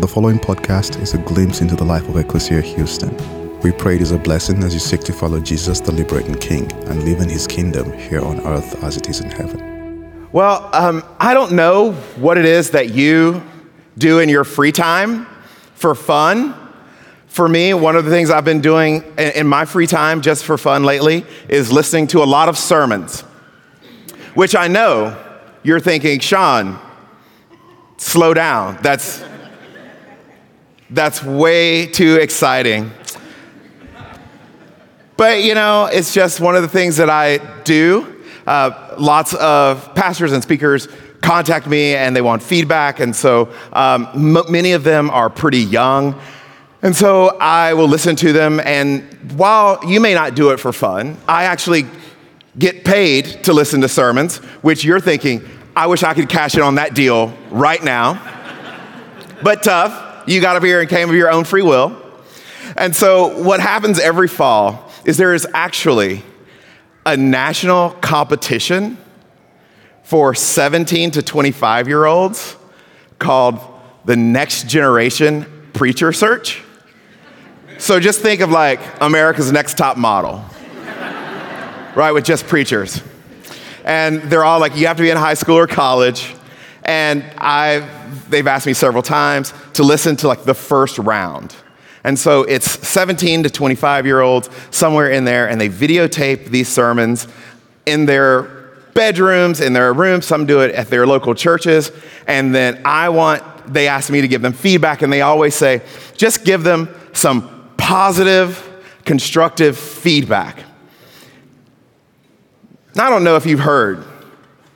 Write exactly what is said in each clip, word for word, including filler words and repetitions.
The following podcast is a glimpse into the life of Ecclesia Houston. We pray it is a blessing as you seek to follow Jesus, the liberating King, and live in his kingdom here on earth as it is in heaven. Well, um, I don't know what it is that you do in your free time for fun. For me, one of the things I've been doing in my free time just for fun lately is listening to a lot of sermons, which I know you're thinking, Sean, slow down. That's That's way too exciting. But you know, it's just one of the things that I do. Uh, lots of pastors and speakers contact me and they want feedback. And so um, m- many of them are pretty young. And so I will listen to them. And while you may not do it for fun, I actually get paid to listen to sermons, which you're thinking, I wish I could cash in on that deal right now. But tough. You got up here and came of your own free will. And so what happens every fall is there is actually a national competition for seventeen to twenty-five-year-olds called the Next Generation Preacher Search. So just think of like America's Next Top Model, right, with just preachers. And they're all like, you have to be in high school or college. And I've, they've asked me several times to listen to like the first round. And so it's seventeen to twenty-five year olds, somewhere in there, and they videotape these sermons in their bedrooms, in their rooms. Some do it at their local churches. And then I want, they ask me to give them feedback, and they always say, just give them some positive, constructive feedback. Now, I don't know if you've heard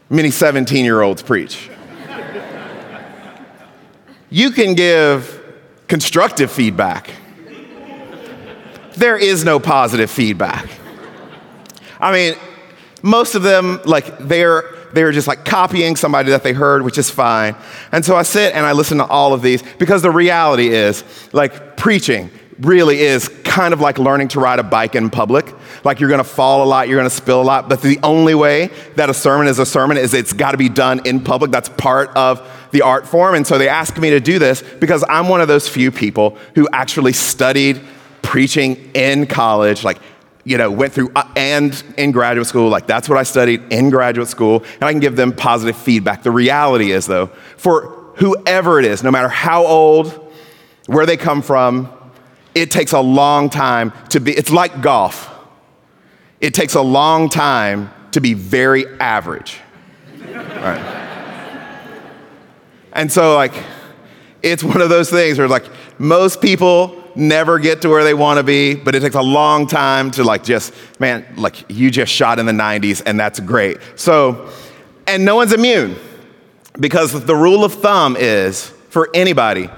many seventeen year olds preach. You can give constructive feedback. There is no positive feedback. I mean, most of them, like they're they're just like copying somebody that they heard, which is fine. And so I sit and I listen to all of these because the reality is, like, preaching really is kind of like learning to ride a bike in public. Like, you're gonna fall a lot, you're gonna spill a lot, but the only way that a sermon is a sermon is it's gotta be done in public. That's part of the art form. And so they asked me to do this because I'm one of those few people who actually studied preaching in college, like, you know, went through uh, and in graduate school, like that's what I studied in graduate school, and I can give them positive feedback. The reality is though, for whoever it is, no matter how old, where they come from, it takes a long time to be, it's like golf. It takes a long time to be very average. All right. And so like, it's one of those things where like most people never get to where they want to be, but it takes a long time to like just, man, like you just shot in the nineties and that's great. So, and no one's immune because the rule of thumb is for anybody,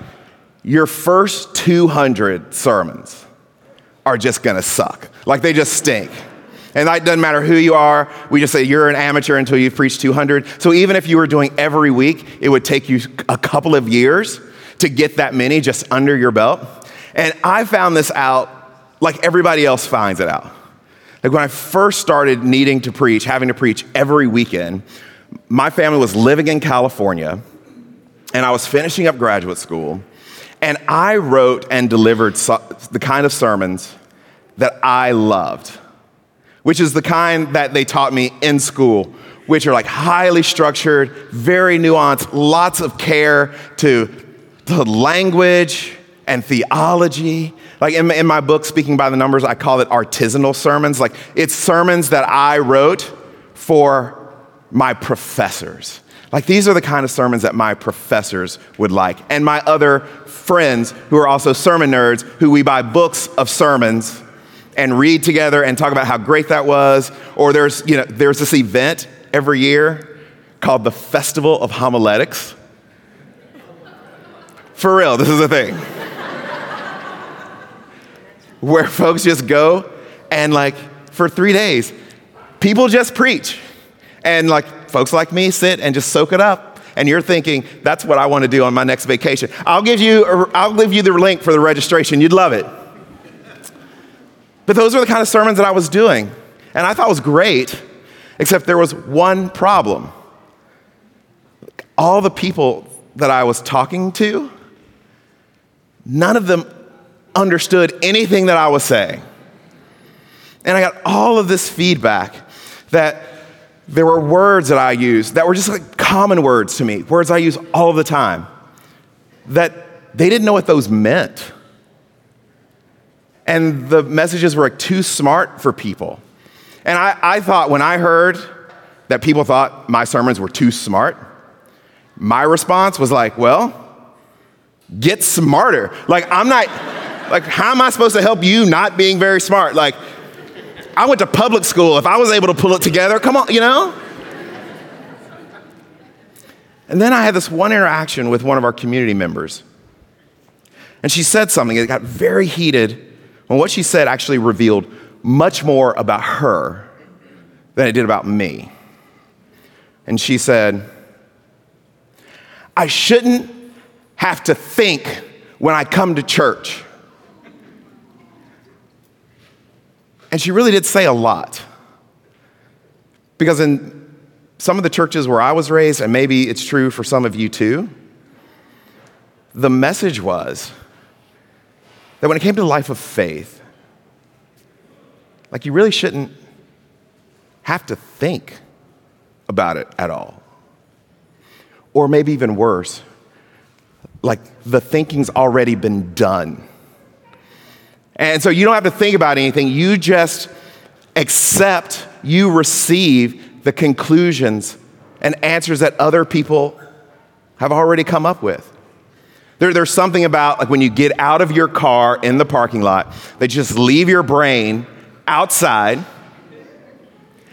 your first two hundred sermons are just gonna suck. Like, they just stink. And that doesn't matter who you are. We just say you're an amateur until you've preached two hundred. So even if you were doing every week, it would take you a couple of years to get that many just under your belt. And I found this out like everybody else finds it out. Like, when I first started needing to preach, having to preach every weekend, my family was living in California and I was finishing up graduate school. And I wrote and delivered so- the kind of sermons that I loved, which is the kind that they taught me in school, which are like highly structured, very nuanced, lots of care to, to language and theology. Like in, in my book, Speaking by the Numbers, I call it artisanal sermons. Like, it's sermons that I wrote for my professors. Like, these are the kind of sermons that my professors would like, and my other friends who are also sermon nerds, who we buy books of sermons and read together and talk about how great that was. Or there's, you know, there's this event every year called the Festival of Homiletics. For real, this is a thing. Where folks just go and like for three days, people just preach. And like, folks like me sit and just soak it up. And you're thinking, that's what I want to do on my next vacation. I'll give you, a, I'll leave you the link for the registration. You'd love it. But those were the kind of sermons that I was doing. And I thought was great, except there was one problem. All the people that I was talking to none of them understood anything that I was saying. And I got all of this feedback that there were words that I used that were just like common words to me, words I use all the time, that they didn't know what those meant. And the messages were like too smart for people. And I, I thought when I heard that people thought my sermons were too smart, my response was like, well, get smarter. Like, I'm not, like, how am I supposed to help you not being very smart? Like, I went to public school. If I was able to pull it together, come on, you know? And then I had this one interaction with one of our community members. And she said something that got very heated. And what she said actually revealed much more about her than it did about me. And she said, I shouldn't have to think when I come to church. And she really did say a lot. Because in some of the churches where I was raised, and maybe it's true for some of you too, the message was that when it came to the life of faith, like, you really shouldn't have to think about it at all. Or maybe even worse, like, the thinking's already been done. And so you don't have to think about anything. You just accept, you receive the conclusions and answers that other people have already come up with. There, there's something about, like, when you get out of your car in the parking lot, that you just leave your brain outside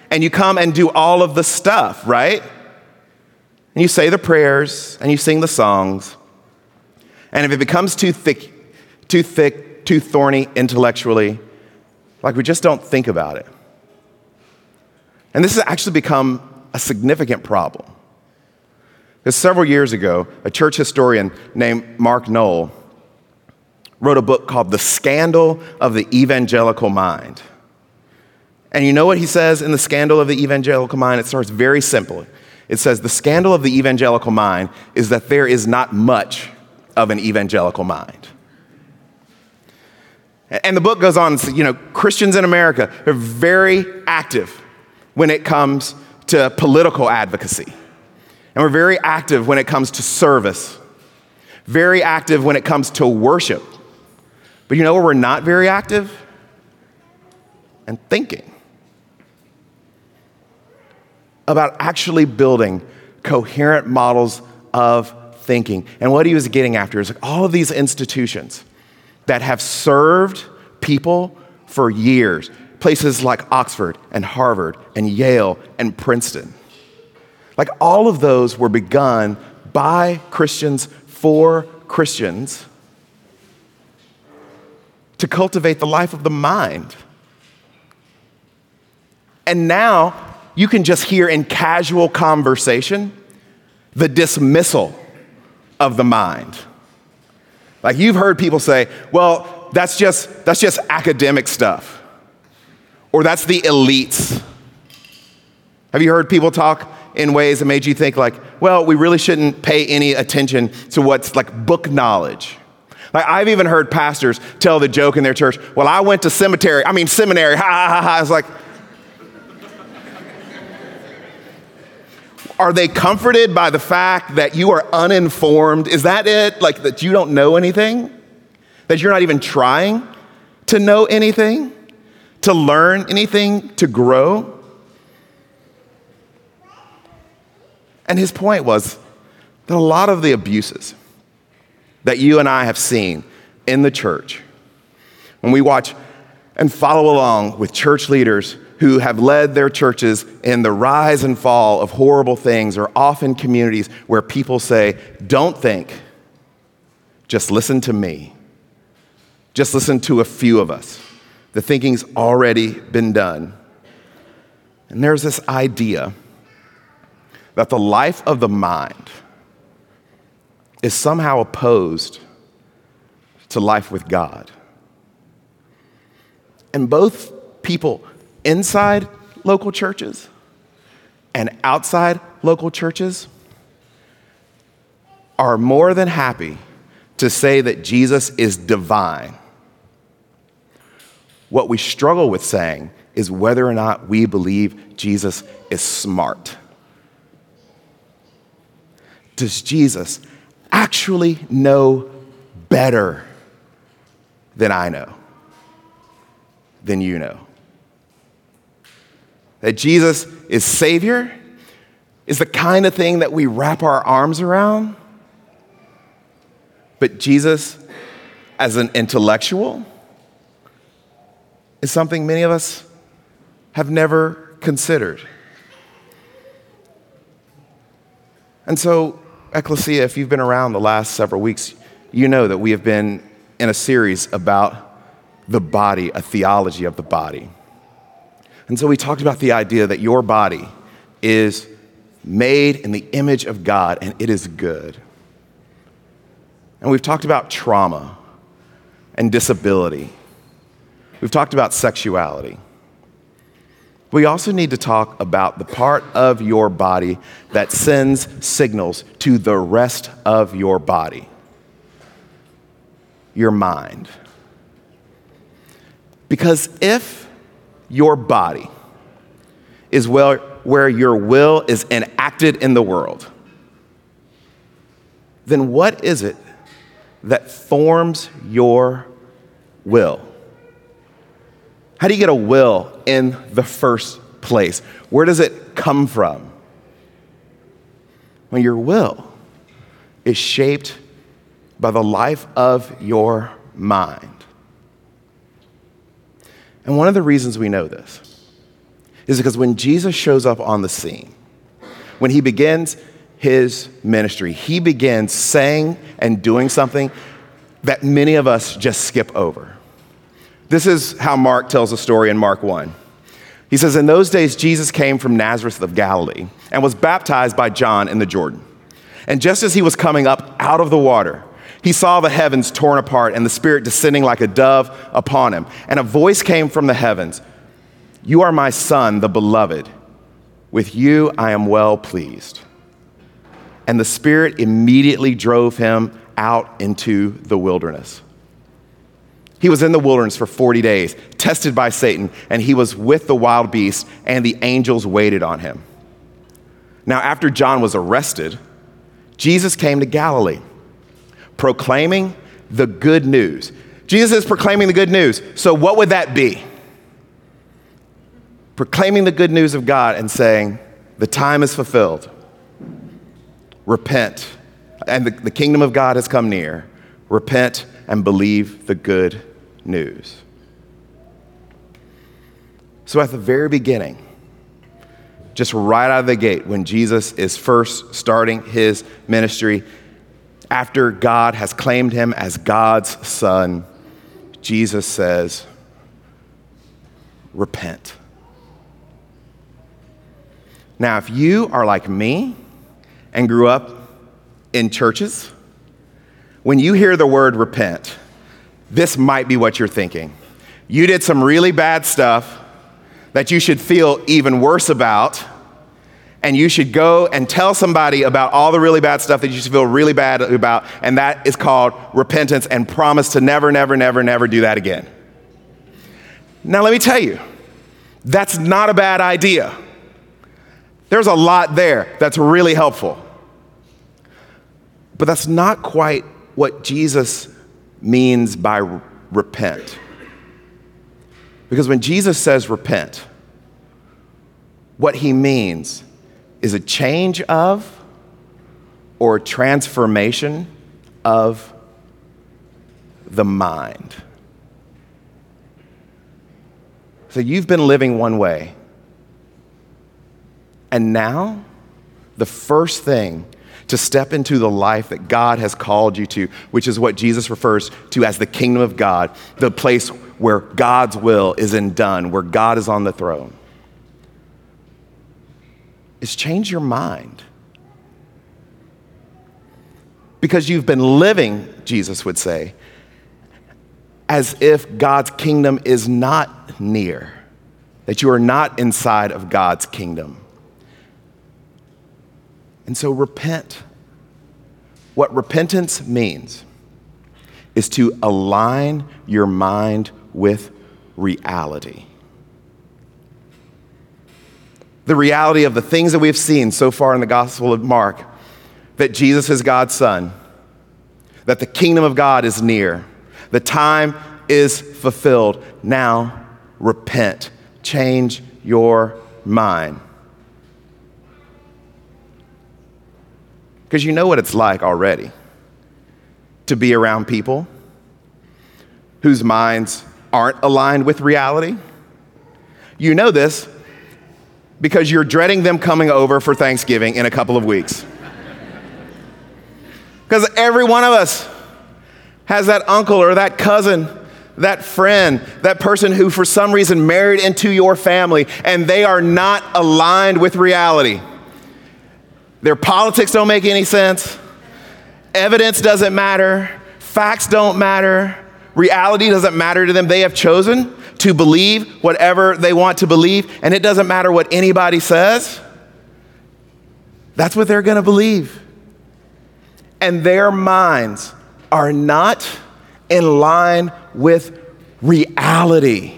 and you come and do all of the stuff, right? And you say the prayers and you sing the songs. And if it becomes too thick, too thick, too thorny intellectually, like, we just don't think about it. And this has actually become a significant problem. Because several years ago, a church historian named Mark Noll wrote a book called The Scandal of the Evangelical Mind. And you know what he says in The Scandal of the Evangelical Mind? It starts very simply. It says, the scandal of the evangelical mind is that there is not much of an evangelical mind. And the book goes on, you know, Christians in America are very active when it comes to political advocacy. And we're very active when it comes to service. Very active when it comes to worship. But you know where we're not very active? And thinking. About actually building coherent models of thinking. And what he was getting after is, like, all of these institutions that have served people for years, places like Oxford and Harvard and Yale and Princeton. Like, all of those were begun by Christians for Christians to cultivate the life of the mind. And now you can just hear in casual conversation the dismissal of the mind. Like, you've heard people say, well, that's just, that's just academic stuff. Or that's the elites. Have you heard people talk in ways that made you think, like, well, we really shouldn't pay any attention to what's, like, book knowledge? Like, I've even heard pastors tell the joke in their church, well, I went to cemetery, I mean seminary, ha, ha, ha, ha. It's like, are they comforted by the fact that you are uninformed? Is that it? Like, that you don't know anything? That you're not even trying to know anything? To learn anything? To grow? And his point was that a lot of the abuses that you and I have seen in the church, when we watch and follow along with church leaders who have led their churches in the rise and fall of horrible things, are often communities where people say, don't think, just listen to me. Just listen to a few of us. The thinking's already been done. And there's this idea that the life of the mind is somehow opposed to life with God. And both people inside local churches and outside local churches are more than happy to say that Jesus is divine. What we struggle with saying is whether or not we believe Jesus is smart. Does Jesus actually know better than I know, than you know? That Jesus is Savior is the kind of thing that we wrap our arms around. But Jesus as an intellectual is something many of us have never considered. And so, Ecclesia, if you've been around the last several weeks, you know that we have been in a series about the body, a theology of the body. And so we talked about the idea that your body is made in the image of God and it is good. And we've talked about trauma and disability. We've talked about sexuality. We also need to talk about the part of your body that sends signals to the rest of your body, your mind. Because if your body is where, where your will is enacted in the world, then what is it that forms your will? How do you get a will in the first place? Where does it come from? Well, your will is shaped by the life of your mind. And one of the reasons we know this is because when Jesus shows up on the scene, when he begins his ministry, he begins saying and doing something that many of us just skip over. This is how Mark tells the story in Mark one. He says, "In those days, Jesus came from Nazareth of Galilee and was baptized by John in the Jordan. And just as he was coming up out of the water, he saw the heavens torn apart and the Spirit descending like a dove upon him. And a voice came from the heavens, 'You are my Son, the beloved. With you I am well pleased.' And the Spirit immediately drove him out into the wilderness. He was in the wilderness for forty days, tested by Satan, and he was with the wild beasts, and the angels waited on him. Now, after John was arrested, Jesus came to Galilee, proclaiming the good news." Jesus is proclaiming the good news. So what would that be? Proclaiming the good news of God and saying, "The time is fulfilled. Repent. And the, the kingdom of God has come near. Repent and believe the good news." So at the very beginning, just right out of the gate, when Jesus is first starting his ministry, after God has claimed him as God's son, Jesus says, "Repent." Now, if you are like me and grew up in churches, when you hear the word repent, this might be what you're thinking. You did some really bad stuff that you should feel even worse about, and you should go and tell somebody about all the really bad stuff that you should feel really bad about, and that is called repentance, and promise to never, never, never, never do that again. Now, let me tell you, that's not a bad idea. There's a lot there that's really helpful. But that's not quite what Jesus means by re- repent. Because when Jesus says repent, what he means is a change of or a transformation of the mind. So you've been living one way, and now the first thing to step into the life that God has called you to, which is what Jesus refers to as the kingdom of God, the place where God's will is done, where God is on the throne, is change your mind. Because you've been living, Jesus would say, as if God's kingdom is not near, that you are not inside of God's kingdom. And so repent. What repentance means is to align your mind with reality. The reality of the things that we've seen so far in the Gospel of Mark, that Jesus is God's Son, that the kingdom of God is near, the time is fulfilled. Now repent, change your mind. Because you know what it's like already to be around people whose minds aren't aligned with reality. You know this because you're dreading them coming over for Thanksgiving in a couple of weeks. Because every one of us has that uncle or that cousin, that friend, that person who for some reason married into your family and they are not aligned with reality. Their politics don't make any sense. Evidence doesn't matter. Facts don't matter. Reality doesn't matter to them. They have chosen to believe whatever they want to believe, and it doesn't matter what anybody says. That's what they're going to believe. And their minds are not in line with reality.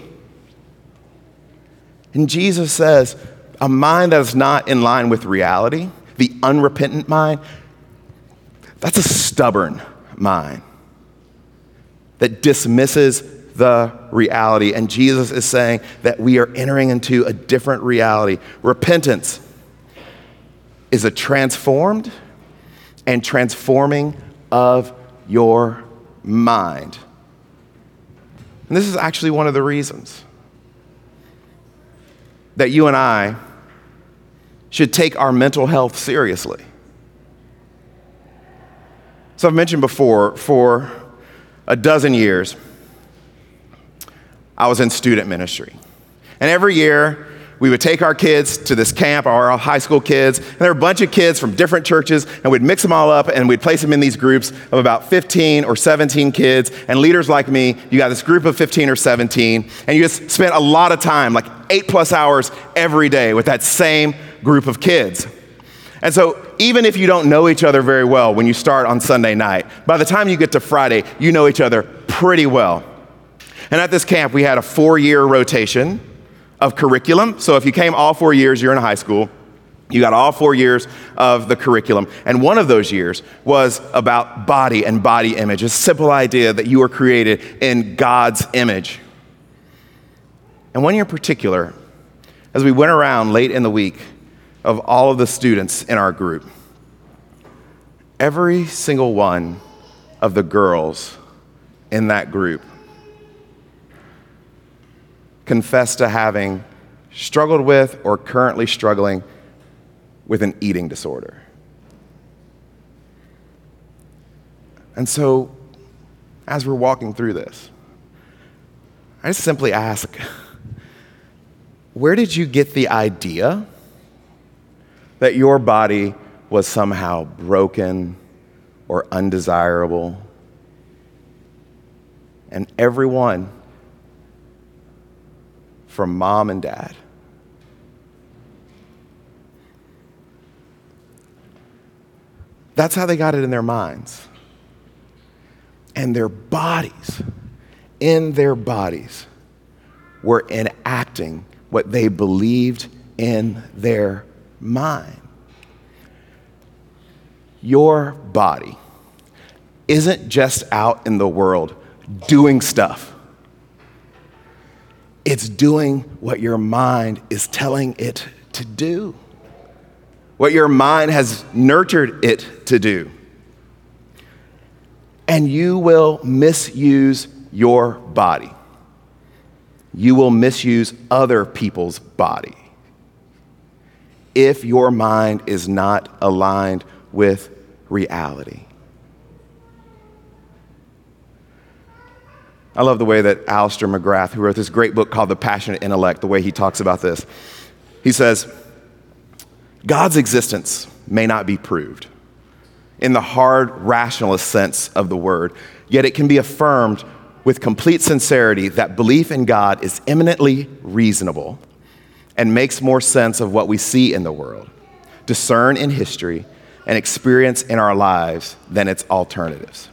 And Jesus says, a mind that is not in line with reality, the unrepentant mind, that's a stubborn mind that dismisses the reality. And Jesus is saying that we are entering into a different reality. Repentance is a transformed and transforming of your mind. And this is actually one of the reasons that you and I should take our mental health seriously. So I've mentioned before, for a dozen years, I was in student ministry. And every year, we would take our kids to this camp, our high school kids, and there were a bunch of kids from different churches, and we'd mix them all up, and we'd place them in these groups of about fifteen or seventeen kids, and leaders like me, you got this group of fifteen or seventeen, and you just spent a lot of time, like eight plus hours every day with that same group of kids. And so even if you don't know each other very well when you start on Sunday night, by the time you get to Friday, you know each other pretty well. And at this camp, we had a four-year rotation of curriculum. So if you came all four years, you're in high school, you got all four years of the curriculum. And one of those years was about body and body image, a simple idea that you were created in God's image. And one year in particular, as we went around late in the week of all of the students in our group, every single one of the girls in that group confessed to having struggled with or currently struggling with an eating disorder. And so, as we're walking through this, I just simply ask, where did you get the idea that your body was somehow broken or undesirable? And everyone, from mom and dad. That's how they got it in their minds. And their bodies, in their bodies, were enacting what they believed in their mind. Your body isn't just out in the world doing stuff. It's doing what your mind is telling it to do, what your mind has nurtured it to do. And you will misuse your body. You will misuse other people's body if your mind is not aligned with reality. I love the way that Alistair McGrath, who wrote this great book called The Passionate Intellect, the way he talks about this. He says, God's existence may not be proved in the hard rationalist sense of the word, yet it can be affirmed with complete sincerity that belief in God is eminently reasonable and makes more sense of what we see in the world, discern in history, and experience in our lives than its alternatives.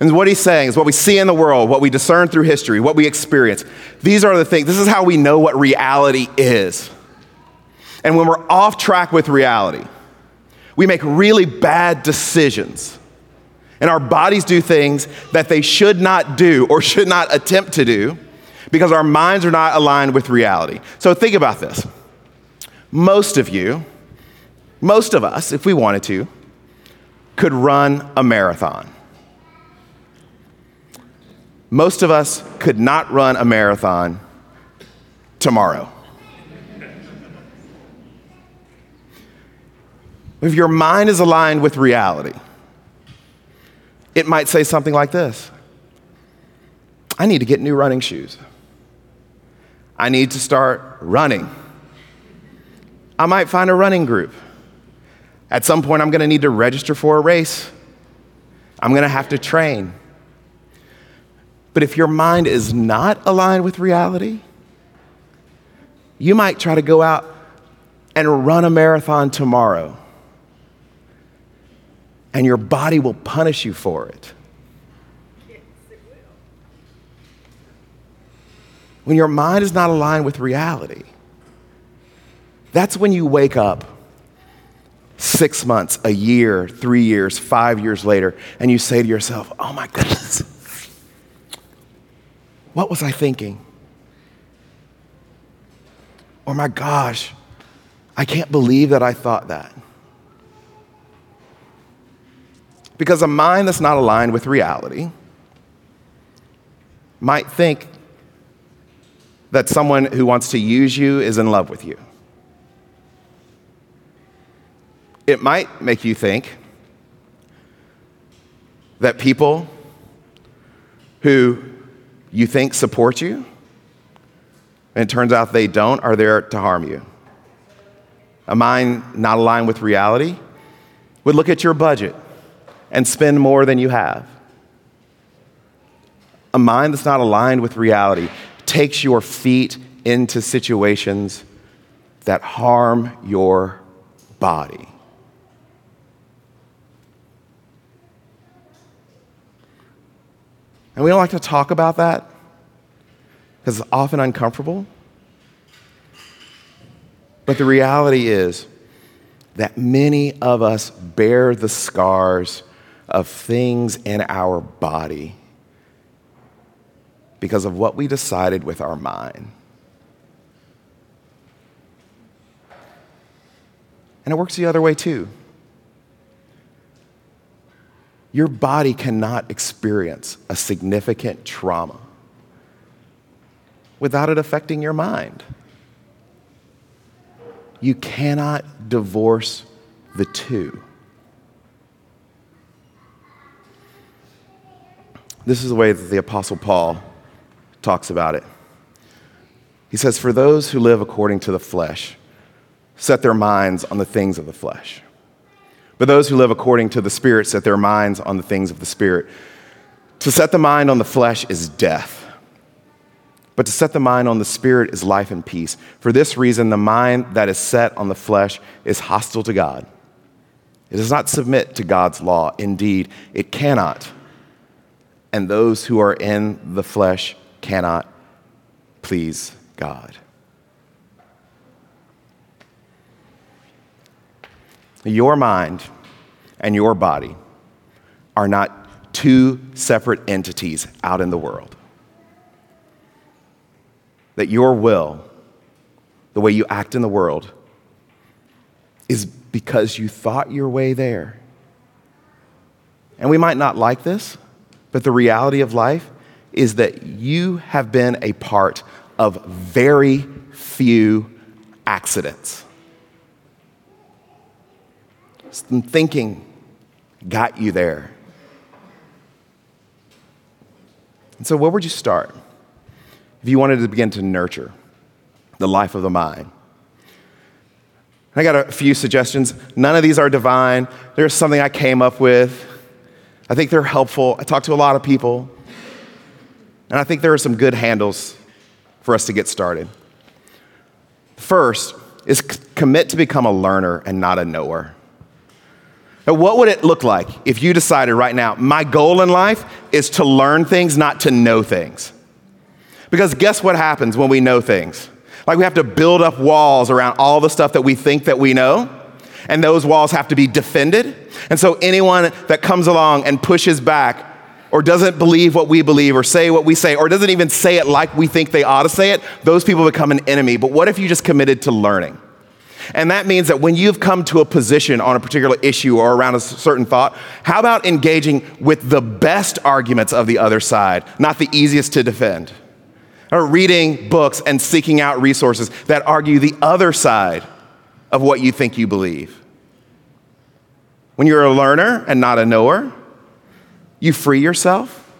And what he's saying is what we see in the world, what we discern through history, what we experience. These are the things, this is how we know what reality is. And when we're off track with reality, we make really bad decisions. And our bodies do things that they should not do or should not attempt to do because our minds are not aligned with reality. So think about this. Most of you, most of us, if we wanted to, could run a marathon. Most of us could not run a marathon tomorrow. If your mind is aligned with reality, it might say something like this. I need to get new running shoes. I need to start running. I might find a running group. At some point, I'm going to need to register for a race. I'm going to have to train. But if your mind is not aligned with reality, you might try to go out and run a marathon tomorrow, and your body will punish you for it. Yes, it will. When your mind is not aligned with reality, that's when you wake up six months, a year, three years, five years later, and you say to yourself, oh my goodness, what was I thinking? Or my gosh, I can't believe that I thought that. Because a mind that's not aligned with reality might think that someone who wants to use you is in love with you. It might make you think that people who you think support you, and it turns out they don't, are there to harm you. A mind not aligned with reality would look at your budget and spend more than you have. A mind that's not aligned with reality takes your feet into situations that harm your body. And we don't like to talk about that because it's often uncomfortable. But the reality is that many of us bear the scars of things in our body because of what we decided with our mind. And it works the other way too. Your body cannot experience a significant trauma without it affecting your mind. You cannot divorce the two. This is the way that the Apostle Paul talks about it. He says, "For those who live according to the flesh set their minds on the things of the flesh. But those who live according to the Spirit set their minds on the things of the Spirit. To set the mind on the flesh is death, but to set the mind on the Spirit is life and peace. For this reason, the mind that is set on the flesh is hostile to God. It does not submit to God's law. Indeed, it cannot. And those who are in the flesh cannot please God." Your mind and your body are not two separate entities out in the world. That your will, the way you act in the world, is because you thought your way there. And we might not like this, but the reality of life is that you have been a part of very few accidents. Some thinking got you there. And so where would you start if you wanted to begin to nurture the life of the mind? I got a few suggestions. None of these are divine. There's something I came up with. I think they're helpful. I talk to a lot of people. And I think there are some good handles for us to get started. First is c- commit to become a learner and not a knower. What would it look like if you decided right now, my goal in life is to learn things, not to know things? Because guess what happens when we know things? Like, we have to build up walls around all the stuff that we think that we know, and those walls have to be defended. And so anyone that comes along and pushes back or doesn't believe what we believe or say what we say or doesn't even say it like we think they ought to say it, those people become an enemy. But what if you just committed to learning? And that means that when you've come to a position on a particular issue or around a certain thought, how about engaging with the best arguments of the other side, not the easiest to defend? Or reading books and seeking out resources that argue the other side of what you think you believe. When you're a learner and not a knower, you free yourself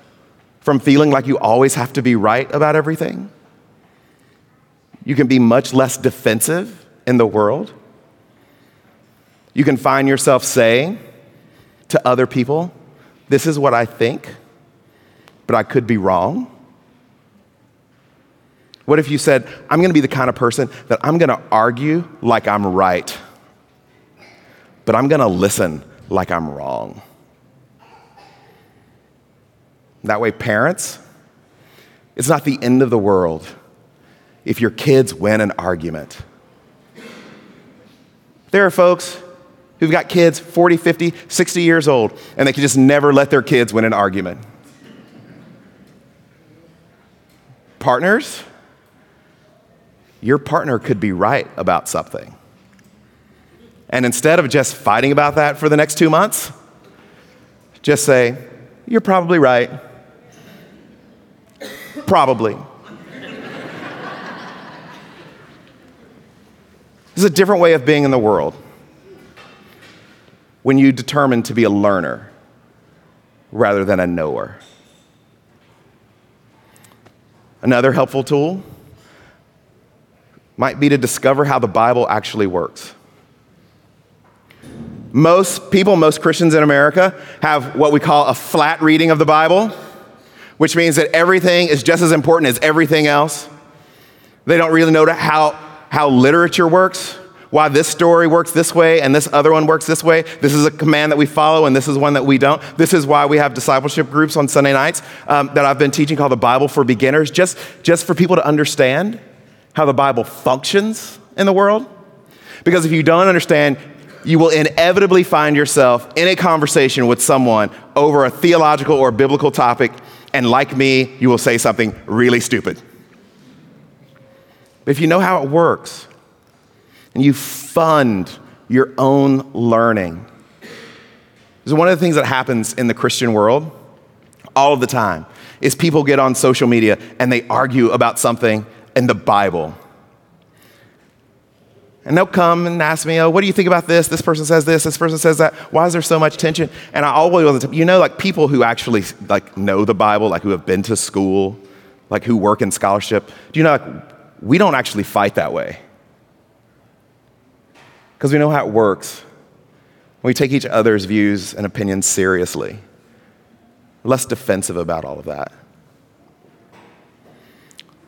from feeling like you always have to be right about everything. You can be much less defensive in the world. You can find yourself saying to other people, this is what I think, but I could be wrong. What if you said, I'm gonna be the kind of person that I'm gonna argue like I'm right, but I'm gonna listen like I'm wrong? That way, parents, it's not the end of the world if your kids win an argument. There are folks who've got kids forty, fifty, sixty years old, and they can just never let their kids win an argument. Partners, your partner could be right about something. And instead of just fighting about that for the next two months, just say, you're probably right. Probably. This is a different way of being in the world when you determine to be a learner rather than a knower. Another helpful tool might be to discover how the Bible actually works. Most people, most Christians in America have what we call a flat reading of the Bible, which means that everything is just as important as everything else. They don't really know how how literature works, why this story works this way and this other one works this way. This is a command that we follow and this is one that we don't. This is why we have discipleship groups on Sunday nights um, that I've been teaching called the Bible for Beginners, just, just for people to understand how the Bible functions in the world. Because if you don't understand, you will inevitably find yourself in a conversation with someone over a theological or biblical topic, and like me, you will say something really stupid. But if you know how it works and you fund your own learning, because one of the things that happens in the Christian world all of the time is people get on social media and they argue about something in the Bible. And they'll come and ask me, oh, what do you think about this? This person says this, this person says that. Why is there so much tension? And I always, you know, like people who actually like know the Bible, like who have been to school, like who work in scholarship, do you know, like, we don't actually fight that way because we know how it works. We take each other's views and opinions seriously. We're less defensive about all of that.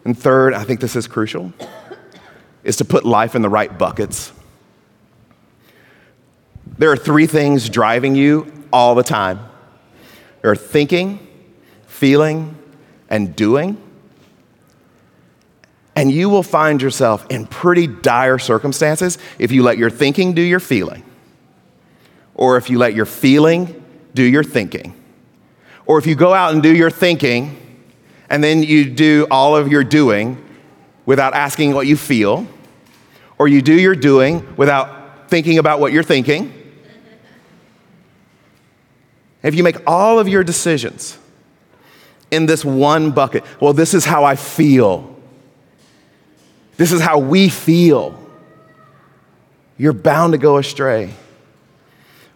And third, I think this is crucial, is to put life in the right buckets. There are three things driving you all the time. There are thinking, feeling, and doing. And you will find yourself in pretty dire circumstances if you let your thinking do your feeling, or if you let your feeling do your thinking, or if you go out and do your thinking and then you do all of your doing without asking what you feel, or you do your doing without thinking about what you're thinking. If you make all of your decisions in this one bucket, well, this is how I feel, this is how we feel, you're bound to go astray.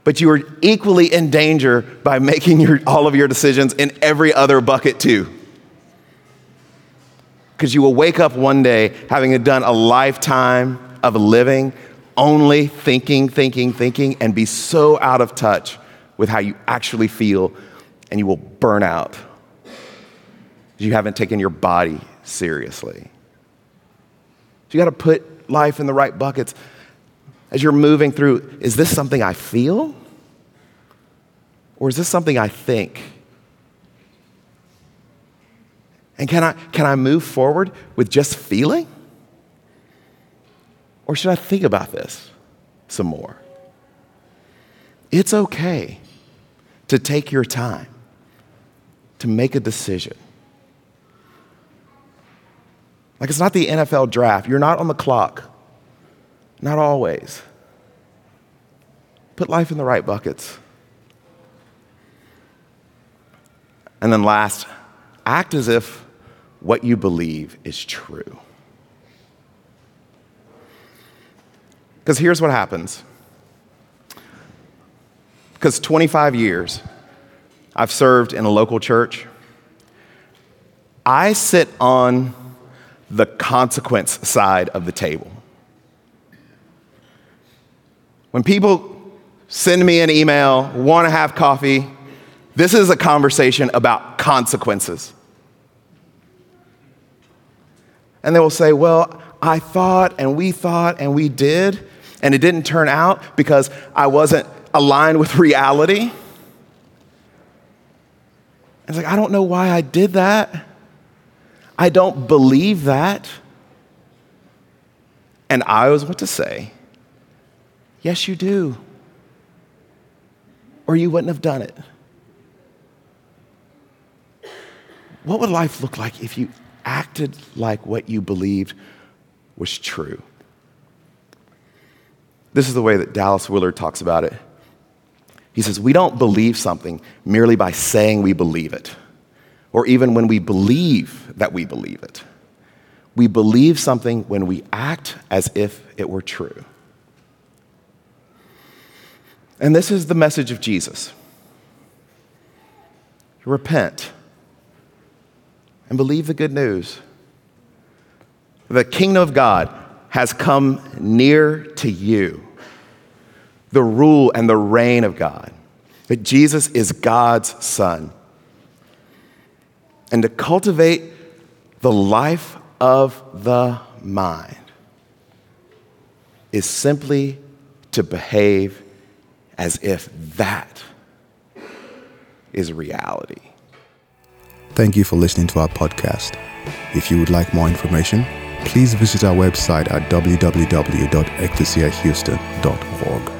But you are equally in danger by making your, all of your decisions in every other bucket too. Because you will wake up one day having done a lifetime of living, only thinking, thinking, thinking, and be so out of touch with how you actually feel, and you will burn out. You haven't taken your body seriously. You got to put life in the right buckets as you're moving through. Is this something I feel? Or is this something I think? And can I, can I move forward with just feeling? Or should I think about this some more? It's okay to take your time to make a decision. Like, it's not the N F L draft. You're not on the clock. Not always. Put life in the right buckets. And then last, act as if what you believe is true. Because here's what happens. Because twenty-five years, I've served in a local church. I sit on the consequence side of the table. When people send me an email, want to have coffee, this is a conversation about consequences. And they will say, well, I thought and we thought and we did, and it didn't turn out because I wasn't aligned with reality. It's like, I don't know why I did that. I don't believe that. And I always want to say, yes, you do. Or you wouldn't have done it. What would life look like if you acted like what you believed was true? This is the way that Dallas Willard talks about it. He says, we don't believe something merely by saying we believe it, or even when we believe that we believe it. We believe something when we act as if it were true. And this is the message of Jesus. Repent and believe the good news. The kingdom of God has come near to you. The rule and the reign of God, that Jesus is God's Son. And to cultivate the life of the mind is simply to behave as if that is reality. Thank you for listening to our podcast. If you would like more information, please visit our website at w w w dot ecclesia houston dot org.